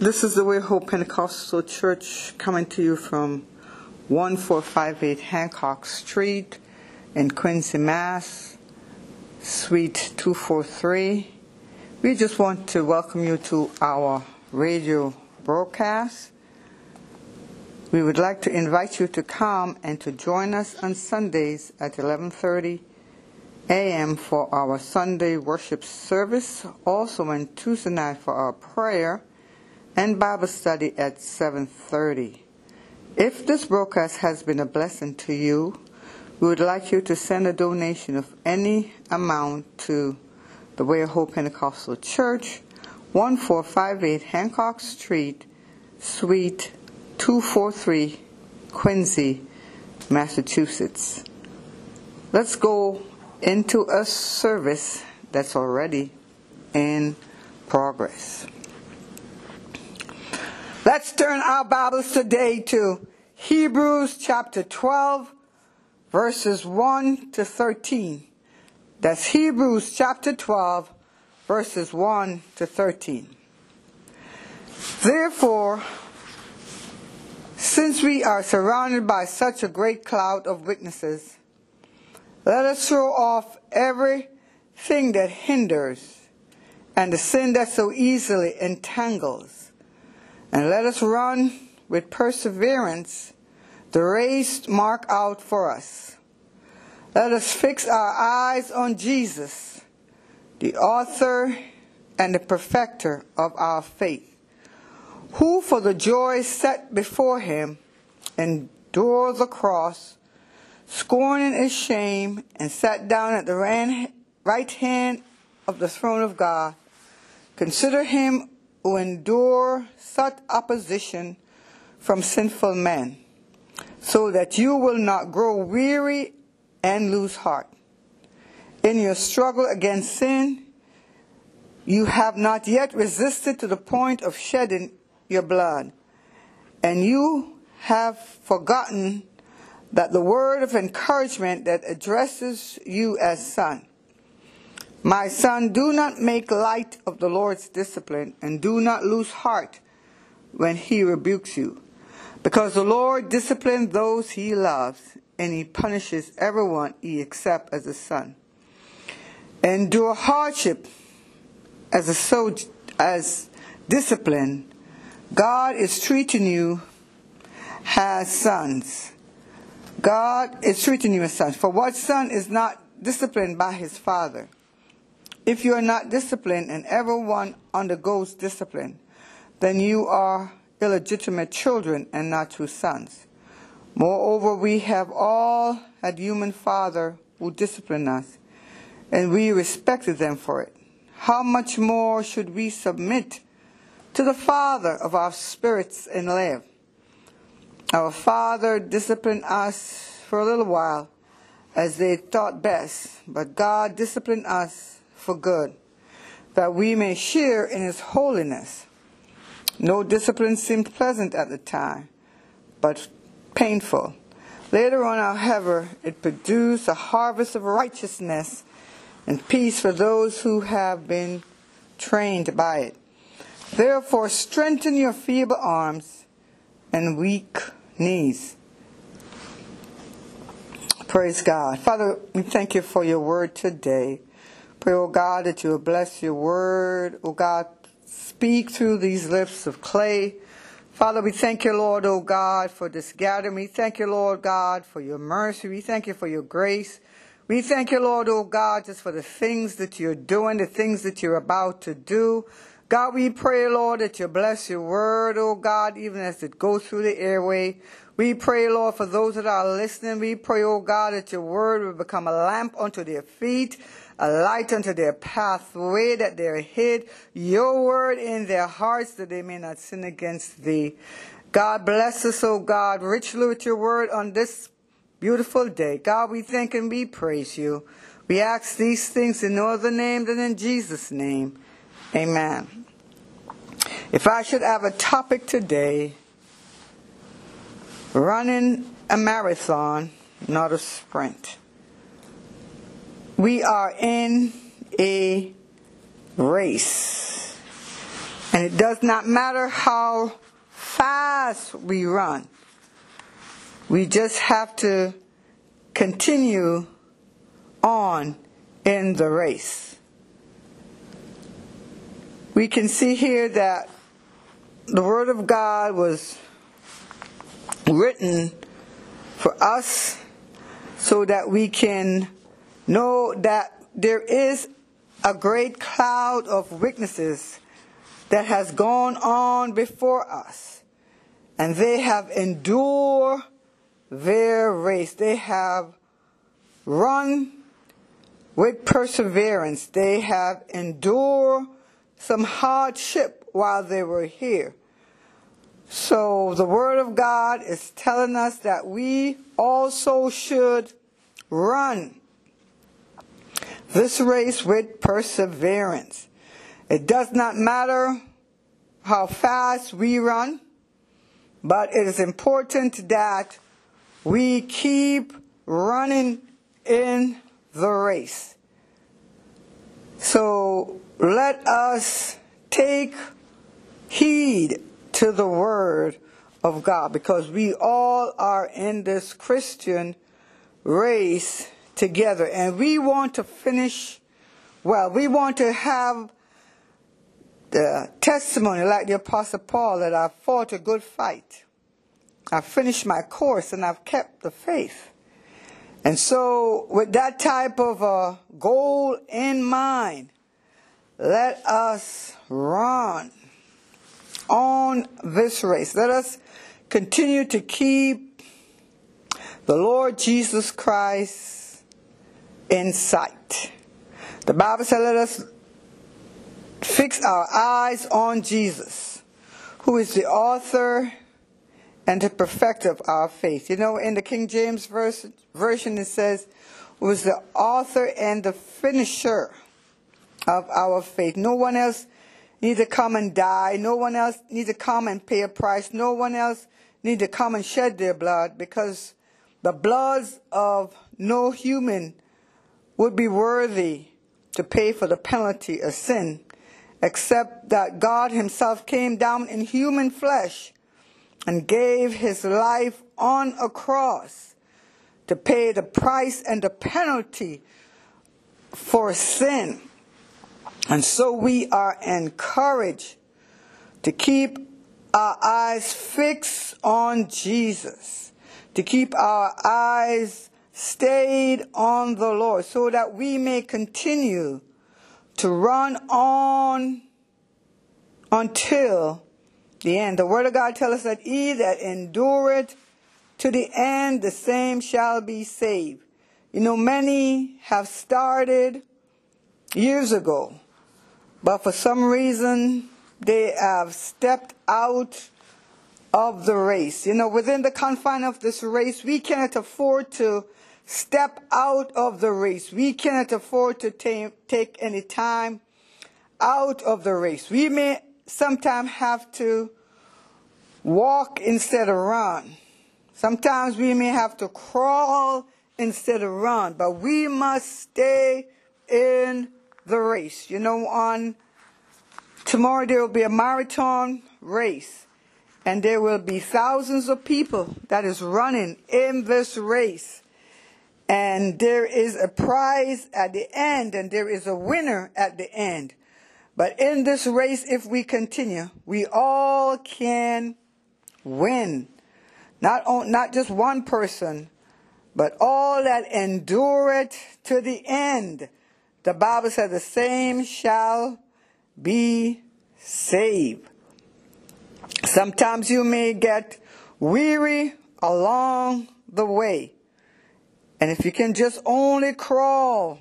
This is the Way of Hope Pentecostal Church coming to you from 1458 Hancock Street in Quincy, Mass, Suite 243. We just want to welcome you to our radio broadcast. We would like to invite you to come and to join us on Sundays at 11:30 a.m. for our Sunday worship service, also on Tuesday night for our prayer and Bible study at 7:30. If this broadcast has been a blessing to you, we would like you to send a donation of any amount to the Way of Hope Pentecostal Church, 1458 Hancock Street, Suite 243, Quincy, Massachusetts. Let's go into a service that's already in progress. Let's turn our Bibles today to Hebrews chapter 12, verses 1 to 13. That's Hebrews chapter 12, verses 1 to 13. Therefore, since we are surrounded by such a great cloud of witnesses, let us throw off everything that hinders and the sin that so easily entangles. And let us run with perseverance the race marked out for us. Let us fix our eyes on Jesus, the author and the perfecter of our faith, who for the joy set before him endured the cross, scorning its shame, and sat down at the right hand of the throne of God. Consider him who endure such opposition from sinful men, so that you will not grow weary and lose heart. In your struggle against sin, you have not yet resisted to the point of shedding your blood, and you have forgotten that the word of encouragement that addresses you as son. My son, do not make light of the Lord's discipline, and do not lose heart when he rebukes you. Because the Lord disciplines those he loves, and he punishes everyone he accepts as a son. Endure hardship as discipline. God is treating you as sons. For what son is not disciplined by his father? If you are not disciplined, and everyone undergoes discipline, then you are illegitimate children and not true sons. Moreover, we have all had human fathers who disciplined us, and we respected them for it. How much more should we submit to the Father of our spirits and live? Our Father disciplined us for a little while as they thought best, but God disciplined us for good, that we may share in his holiness. No discipline seemed pleasant at the time, but painful. Later on, however, it produced a harvest of righteousness and peace for those who have been trained by it. Therefore, strengthen your feeble arms and weak knees. Praise God. Father, we thank you for your word today. Pray, O God, that you will bless your word. O God, speak through these lips of clay. Father, we thank you, Lord, O God, for this gathering. We thank you, Lord God, for your mercy. We thank you for your grace. We thank you, Lord, O God, just for the things that you're doing, the things that you're about to do. God, we pray, Lord, that you bless your word, O God, even as it goes through the airway. We pray, Lord, for those that are listening. We pray, O God, that your word will become a lamp unto their feet, a light unto their pathway, that they are hid your word in their hearts, that they may not sin against thee. God bless us, O God, richly with your word on this beautiful day. God, we thank and we praise you. We ask these things in no other name than in Jesus' name. Amen. If I should have a topic today, running a marathon, not a sprint. We are in a race, And it does not matter how fast we run. We just have to continue on in the race. We can see here that the Word of God was written for us so that we can know that there is a great cloud of witnesses that has gone on before us, and they have endured their race. They have run with perseverance. They have endured some hardship while they were here. So the Word of God is telling us that we also should run this race with perseverance. It does not matter how fast we run, but it is important that we keep running in the race. So let us take heed to the Word of God, because we all are in this Christian race together, and we want to finish well. We want to have the testimony like the Apostle Paul, that I fought a good fight, I finished my course, and I've kept the faith. And so with that type of a goal in mind, let us run on this race. Let us continue to keep the Lord Jesus Christ in sight. The Bible says let us fix our eyes on Jesus, who is the author and the perfecter of our faith. You know, in the King James Version it says, who is the author and the finisher of our faith. No one else needs to come and die. No one else needs to come and pay a price. No one else needs to come and shed their blood, because the bloods of no human would be worthy to pay for the penalty of sin, except that God himself came down in human flesh and gave his life on a cross to pay the price and the penalty for sin. And so we are encouraged to keep our eyes fixed on Jesus, to keep our eyes stayed on the Lord, so that we may continue to run on until the end. The Word of God tells us that he that endureth to the end, the same shall be saved. You know, many have started years ago, but for some reason they have stepped out of the race. You know, within the confines of this race, we cannot afford to step out of the race. We cannot afford to take any time out of the race. We may sometimes have to walk instead of run. Sometimes we may have to crawl instead of run, but we must stay in the race. You know, on tomorrow there will be a marathon race, and there will be thousands of people that is running in this race. And there is a prize at the end, and there is a winner at the end. But in this race, if we continue, we all can win. Not just one person, but all that endure it to the end. The Bible says the same shall be saved. Sometimes you may get weary along the way. And if you can just only crawl,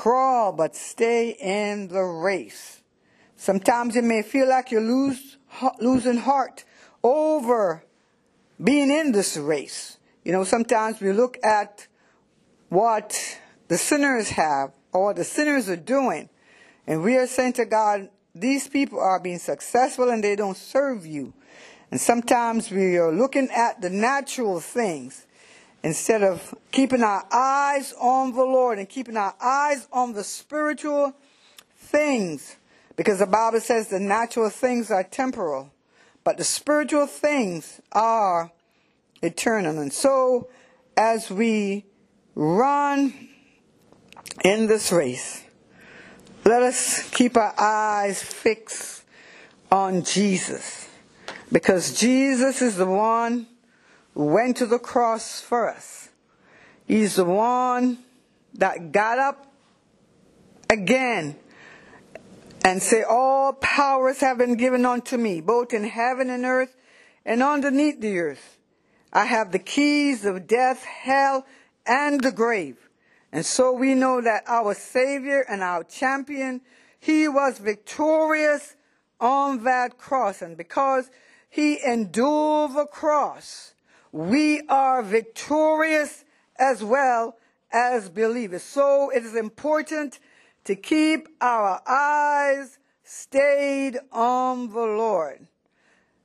but stay in the race. Sometimes it may feel like you're losing heart over being in this race. You know, sometimes we look at what the sinners have or what the sinners are doing, and we are saying to God, these people are being successful and they don't serve you. And sometimes we are looking at the natural things instead of keeping our eyes on the Lord and keeping our eyes on the spiritual things Because the Bible says the natural things are temporal, but the spiritual things are eternal. And so, as we run in this race, let us keep our eyes fixed on Jesus. Because Jesus is the one who went to the cross for us. He's the one that got up again and say, all powers have been given unto me, both in heaven and earth and underneath the earth. I have the keys of death, hell, and the grave. And so we know that our Savior and our champion, he was victorious on that cross. And because he endured the cross, we are victorious as well as believers. So it is important to keep our eyes stayed on the Lord.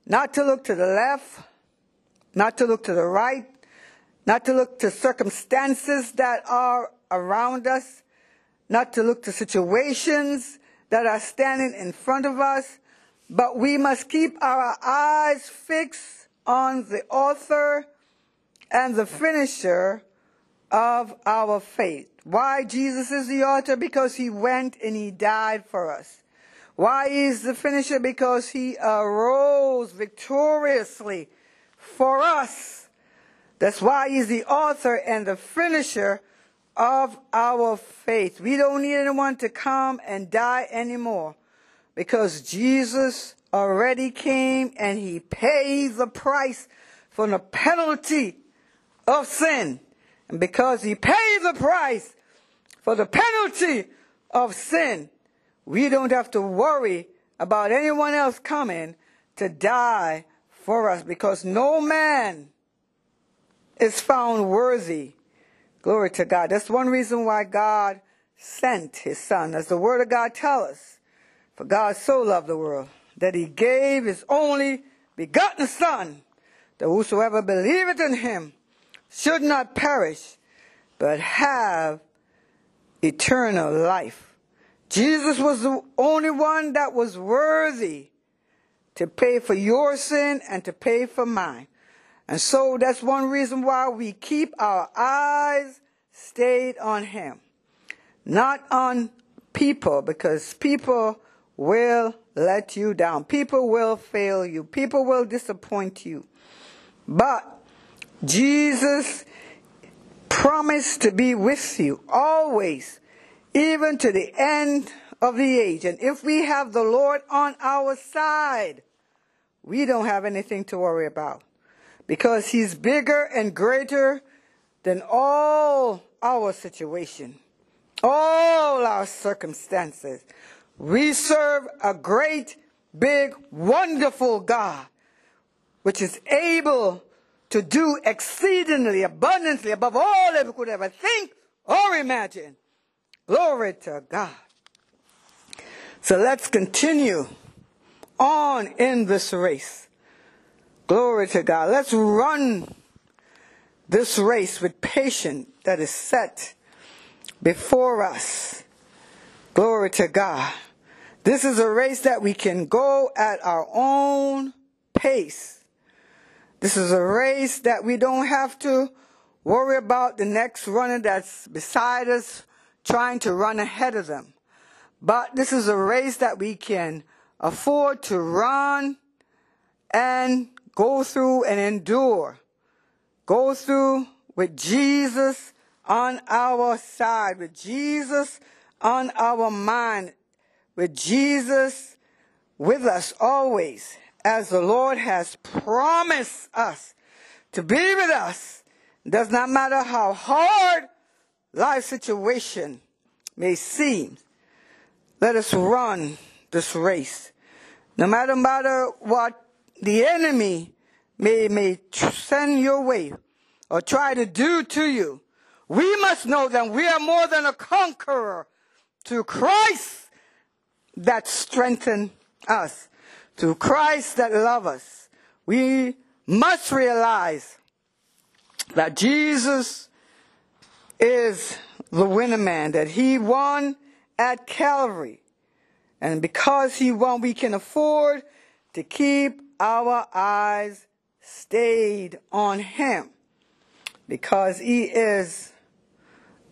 Not to look to the left, not to look to the right, not to look to circumstances that are around us, not to look to situations that are standing in front of us, but we must keep our eyes fixed on the author and the finisher of our faith. Why Jesus is the author? Because he went and he died for us. Why he's the finisher? Because he arose victoriously for us. That's why he's the author and the finisher of our faith. We don't need anyone to come and die anymore, because Jesus already came and he paid the price for the penalty of sin. And because he paid the price for the penalty of sin, we don't have to worry about anyone else coming to die for us, because no man is found worthy. Glory to God. That's one reason why God sent his Son, as the Word of God tells us. For God so loved the world that he gave his only begotten Son, that whosoever believeth in him should not perish, but have eternal life. Jesus was the only one that was worthy to pay for your sin and to pay for mine. And so that's one reason why we keep our eyes stayed on him, not on people, because people will let you down. People will fail you. People will disappoint you. But Jesus promised to be with you always, even to the end of the age. And if we have the Lord on our side, we don't have anything to worry about, because he's bigger and greater than all our situation, all our circumstances. We serve a great, big, wonderful God, which is able to do exceedingly abundantly above all that we could ever think or imagine. Glory to God. So let's continue on in this race. Glory to God. Let's run this race with patience that is set before us. Glory to God. This is a race that we can go at our own pace. This is a race that we don't have to worry about the next runner that's beside us trying to run ahead of them. But this is a race that we can afford to run and go through and endure. Go through with Jesus on our side, with Jesus on our mind, with Jesus with us always, as the Lord has promised us to be with us. It does not matter how hard life situation may seem. Let us run this race. No matter what the enemy may send your way or try to do to you, we must know that we are more than a conqueror through Christ that strengthens us, through Christ that loves us. We must realize that Jesus is the winner man, that he won at Calvary. And because he won, we can afford to keep our eyes stayed on him. Because he is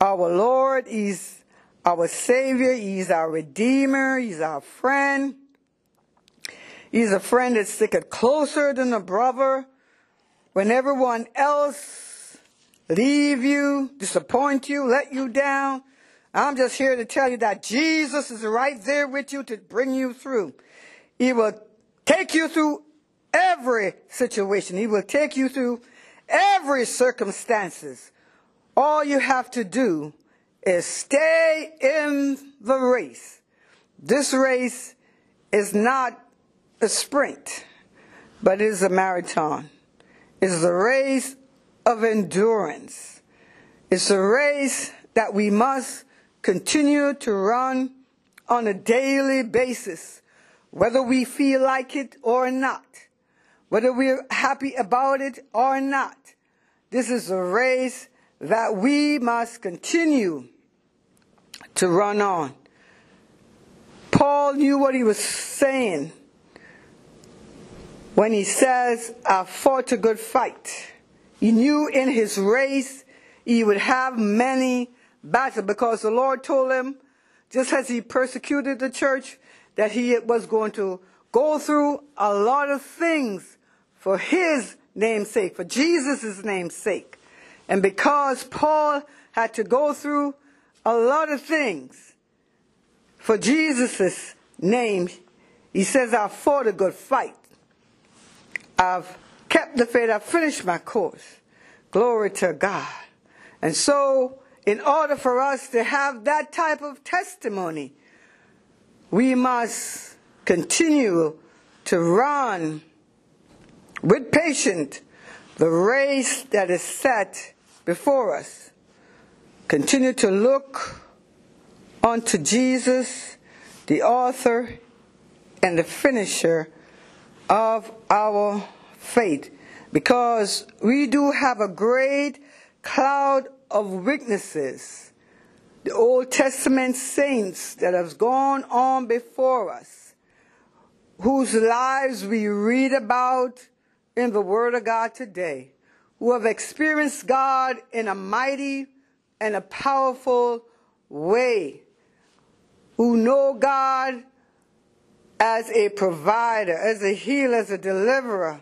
our Lord, he's our Savior, he's our Redeemer, he's our friend. He's a friend that's sticketh closer than a brother. When everyone else leave you, disappoint you, let you down, I'm just here to tell you that Jesus is right there with you to bring you through. He will take you through every situation. He will take you through every circumstances. All you have to do is stay in the race. This race is not a sprint, but it is a marathon. It's the race of endurance. It's a race that we must continue to run on a daily basis, whether we feel like it or not, whether we're happy about it or not. This is a race that we must continue to run on. Paul knew what he was saying when he says, "I fought a good fight." He knew in his race he would have many battle, because the Lord told him, just as he persecuted the church, that he was going to go through a lot of things for his name's sake, for Jesus' name's sake. And because Paul had to go through a lot of things for Jesus' name, he says, "I fought a good fight. I've kept the faith. I've finished my course." Glory to God. And so, in order for us to have that type of testimony, we must continue to run with patience the race that is set before us. Continue to look unto Jesus, the author and the finisher of our faith, because we do have a great cloud of witnesses, the Old Testament saints that have gone on before us, whose lives we read about in the Word of God today, who have experienced God in a mighty and a powerful way, who know God as a provider, as a healer, as a deliverer,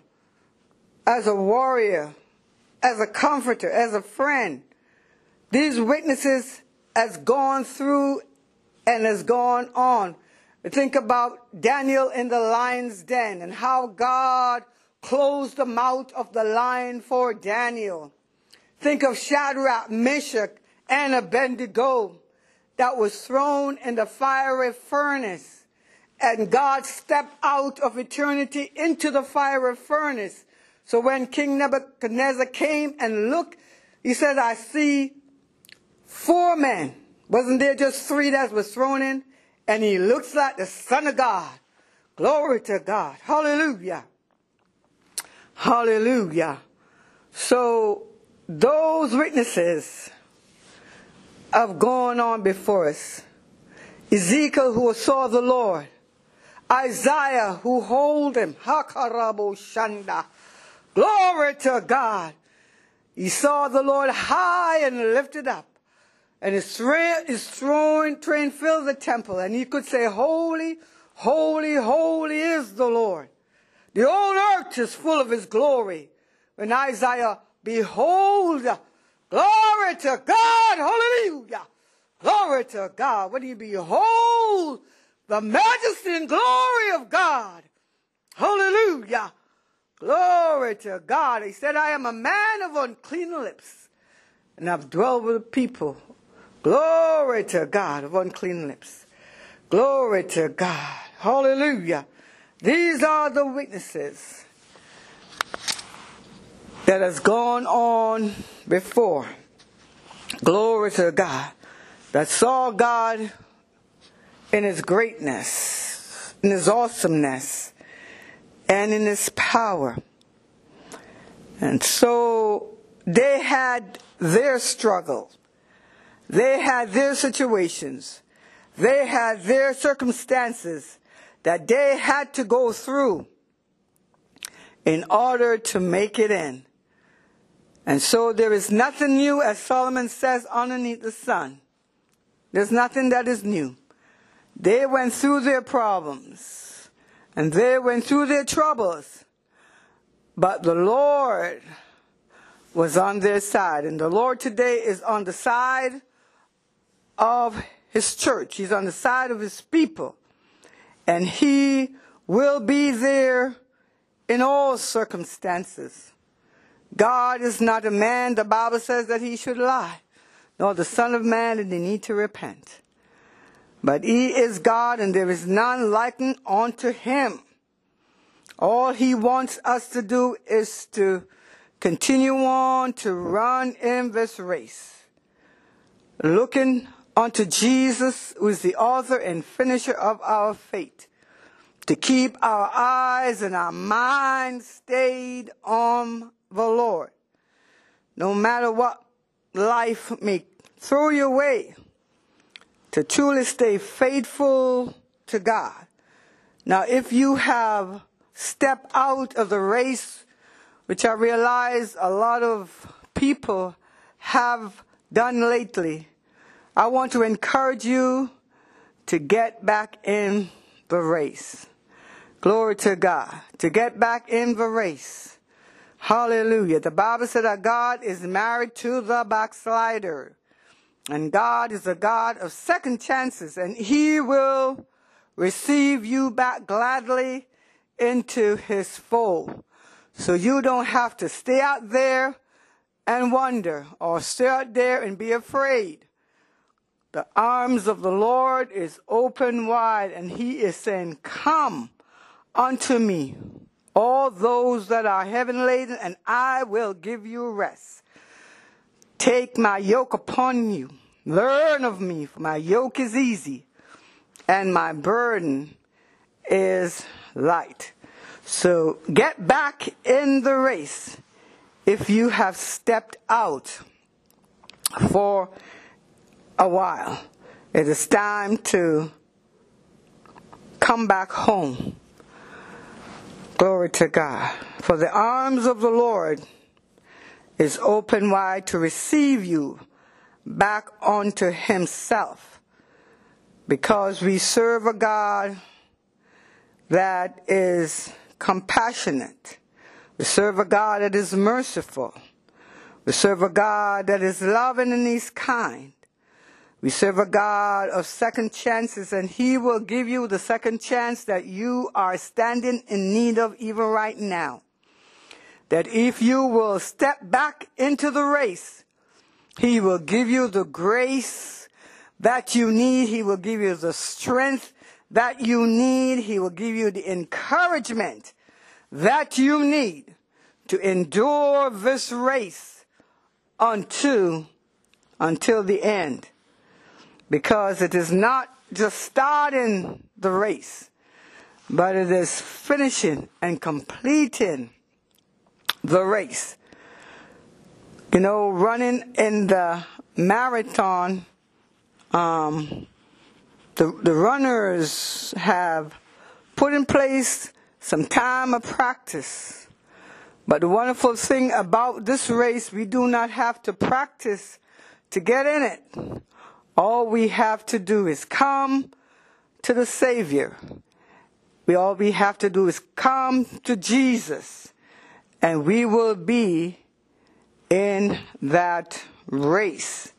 as a warrior, as a comforter, as a friend. These witnesses has gone through and has gone on. Think about Daniel in the lion's den and how God closed the mouth of the lion for Daniel. Think of Shadrach, Meshach, and Abednego that was thrown in the fiery furnace, and God stepped out of eternity into the fiery furnace. So when King Nebuchadnezzar came and looked, he said, "I see 4 men, wasn't there just 3 that was thrown in? And he looks like the Son of God." Glory to God. Hallelujah. Hallelujah. So those witnesses have gone on before us. Ezekiel, who saw the Lord. Isaiah, who hold him. Hakarabo Shanda. Glory to God. He saw the Lord high and lifted up, and his throne train filled the temple. And he could say, "Holy, holy, holy is the Lord. The whole earth is full of his glory." When Isaiah, behold, glory to God, hallelujah, glory to God. When he behold the majesty and glory of God, hallelujah, glory to God. He said, "I am a man of unclean lips, and I've dwelled with the people." Glory to God, of unclean lips. Glory to God. Hallelujah. These are the witnesses that has gone on before. Glory to God. That saw God in his greatness, in his awesomeness, and in his power. And so they had their struggle. They had their situations. They had their circumstances that they had to go through in order to make it in. And so there is nothing new, as Solomon says, underneath the sun. There's nothing that is new. They went through their problems, and they went through their troubles. But the Lord was on their side. And the Lord today is on the side of His church. He's on the side of His people. And He will be there in all circumstances. God is not a man, the Bible says, that He should lie, nor the Son of Man that He need to repent. But He is God, and there is none likened unto Him. All He wants us to do is to continue on to run in this race, looking unto Jesus, who is the author and finisher of our faith, to keep our eyes and our minds stayed on the Lord. No matter what life may throw your way, to truly stay faithful to God. Now, if you have stepped out of the race, which I realize a lot of people have done lately, I want to encourage you to get back in the race. Glory to God. To get back in the race. Hallelujah. The Bible said that God is married to the backslider. And God is a God of second chances. And He will receive you back gladly into His fold. So you don't have to stay out there and wonder, or stay out there and be afraid. The arms of the Lord is open wide. And He is saying, come unto me, all those that are heaven laden, and I will give you rest. Take my yoke upon you. Learn of me, for my yoke is easy, and my burden is light. So get back in the race if you have stepped out for a while. It is time to come back home. Glory to God. For the arms of the Lord is open wide to receive you back unto Himself. Because we serve a God that is compassionate. We serve a God that is merciful. We serve a God that is loving and He's kind. We serve a God of second chances, and He will give you the second chance that you are standing in need of even right now. That if you will step back into the race, He will give you the grace that you need. He will give you the strength that you need. He will give you the encouragement that you need to endure this race until the end. Because it is not just starting the race, but it is finishing and completing the race. You know, running in the marathon, the runners have put in place some time of practice. But the wonderful thing about this race, we do not have to practice to get in it. All we have to do is come to the Savior. All we have to do is come to Jesus, and we will be in that race.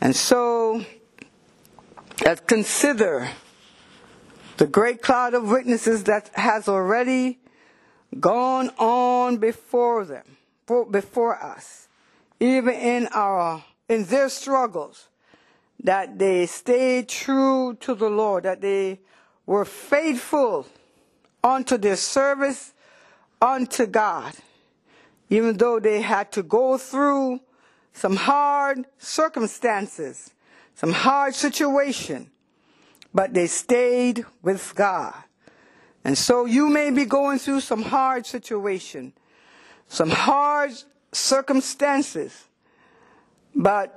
And so, let's consider the great cloud of witnesses that has already gone on before us, even in their struggles. That they stayed true to the Lord, that they were faithful unto their service unto God, even though they had to go through some hard circumstances, some hard situation, but they stayed with God. And so you may be going through some hard situation, some hard circumstances, but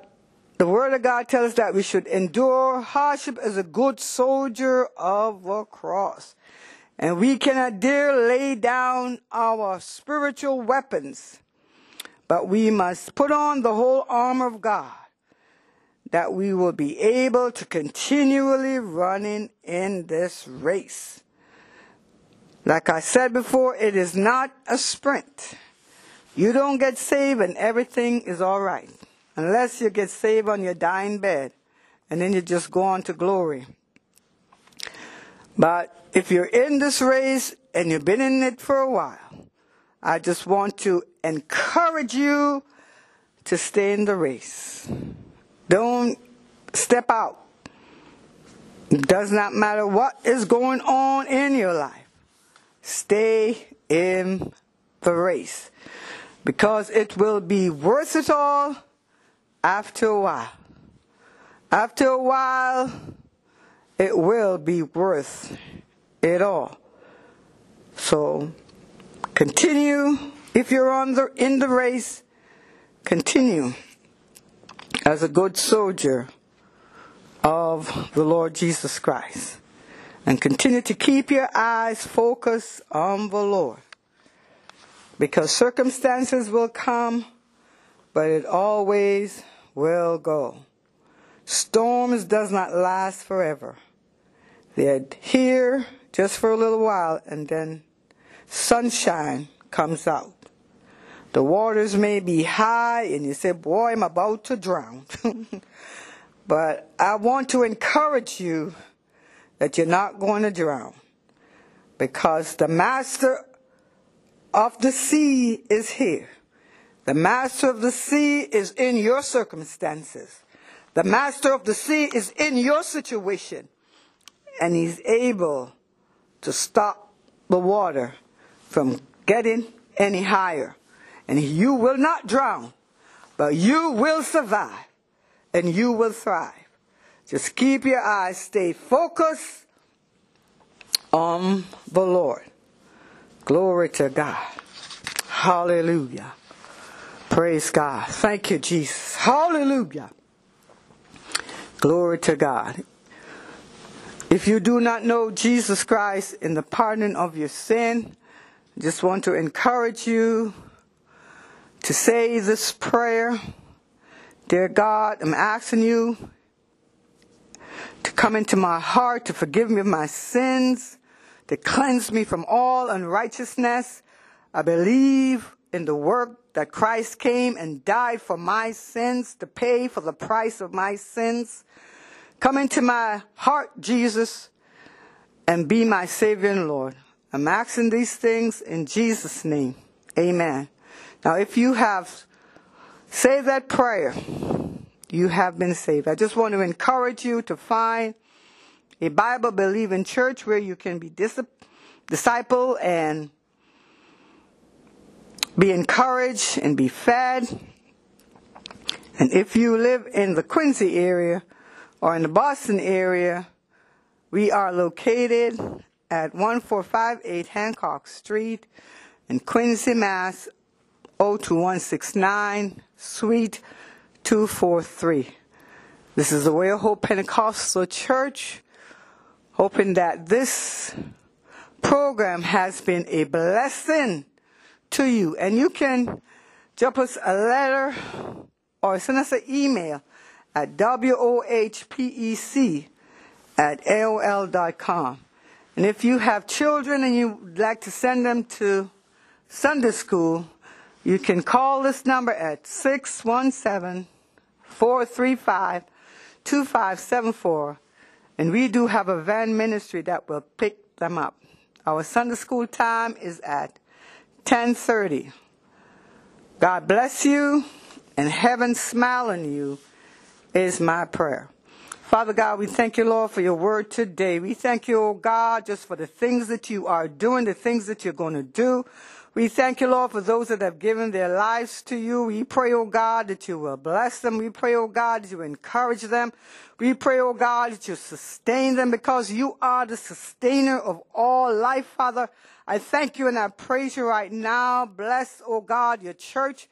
The Word of God tells us that we should endure hardship as a good soldier of the cross. And we cannot dare lay down our spiritual weapons, but we must put on the whole armor of God, that we will be able to continually run in this race. Like I said before, it is not a sprint. You don't get saved and everything is all right, unless you get saved on your dying bed, and then you just go on to glory. But if you're in this race and you've been in it for a while, I just want to encourage you to stay in the race. Don't step out. It does not matter what is going on in your life. Stay in the race, because it will be worth it all after a while. After a while, it will be worth it all. So continue. If you're in the race, continue as a good soldier of the Lord Jesus Christ. And continue to keep your eyes focused on the Lord. Because circumstances will come, but it always will go. Storms does not last forever. They're here just for a little while, and then sunshine comes out. The waters may be high, and you say, boy, I'm about to drown. But I want to encourage you that you're not going to drown, because the master of the sea is here. The master of the sea is in your circumstances. The master of the sea is in your situation, and he's able to stop the water from getting any higher. And you will not drown, but you will survive and you will thrive. Just keep your eyes, stay focused on the Lord. Glory to God. Hallelujah. Praise God. Thank you, Jesus. Hallelujah. Glory to God. If you do not know Jesus Christ in the pardon of your sin, I just want to encourage you to say this prayer. Dear God, I'm asking you to come into my heart, to forgive me of my sins, to cleanse me from all unrighteousness. I believe in the work that Christ came and died for my sins, to pay for the price of my sins. Come into my heart, Jesus, and be my Savior and Lord. I'm asking these things in Jesus' name. Amen. Now, if you have said that prayer, you have been saved. I just want to encourage you to find a Bible-believing church where you can be discipled and be encouraged and be fed. And if you live in the Quincy area or in the Boston area, we are located at 1458 Hancock Street in Quincy, Mass. 02169, Suite 243. This is the Way of Hope Pentecostal Church, hoping that this program has been a blessing to you. And you can drop us a letter or send us an email at wohpec@aol.com. And if you have children and you'd like to send them to Sunday school, you can call this number at 617-435-2574. And we do have a van ministry that will pick them up. Our Sunday school time is at 10:30. God bless you, and heaven smile on you is my prayer. Father God, we thank you, Lord, for your word today. We thank you, oh God, just for the things that you are doing, the things that you're going to do. We thank you, Lord, for those that have given their lives to you. We pray, oh God, that you will bless them. We pray, oh God, that you encourage them. We pray, oh God, that you sustain them, because you are the sustainer of all life, Father. I thank you and I praise you right now. Bless, oh God, your church.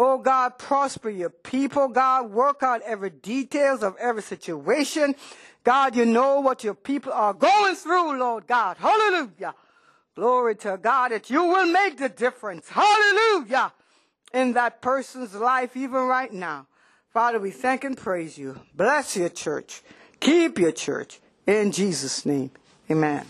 Oh, God, prosper your people. God, work out every details of every situation. God, you know what your people are going through, Lord God. Hallelujah. Glory to God that you will make the difference. Hallelujah. In that person's life, even right now. Father, we thank and praise you. Bless your church. Keep your church. In Jesus' name, amen.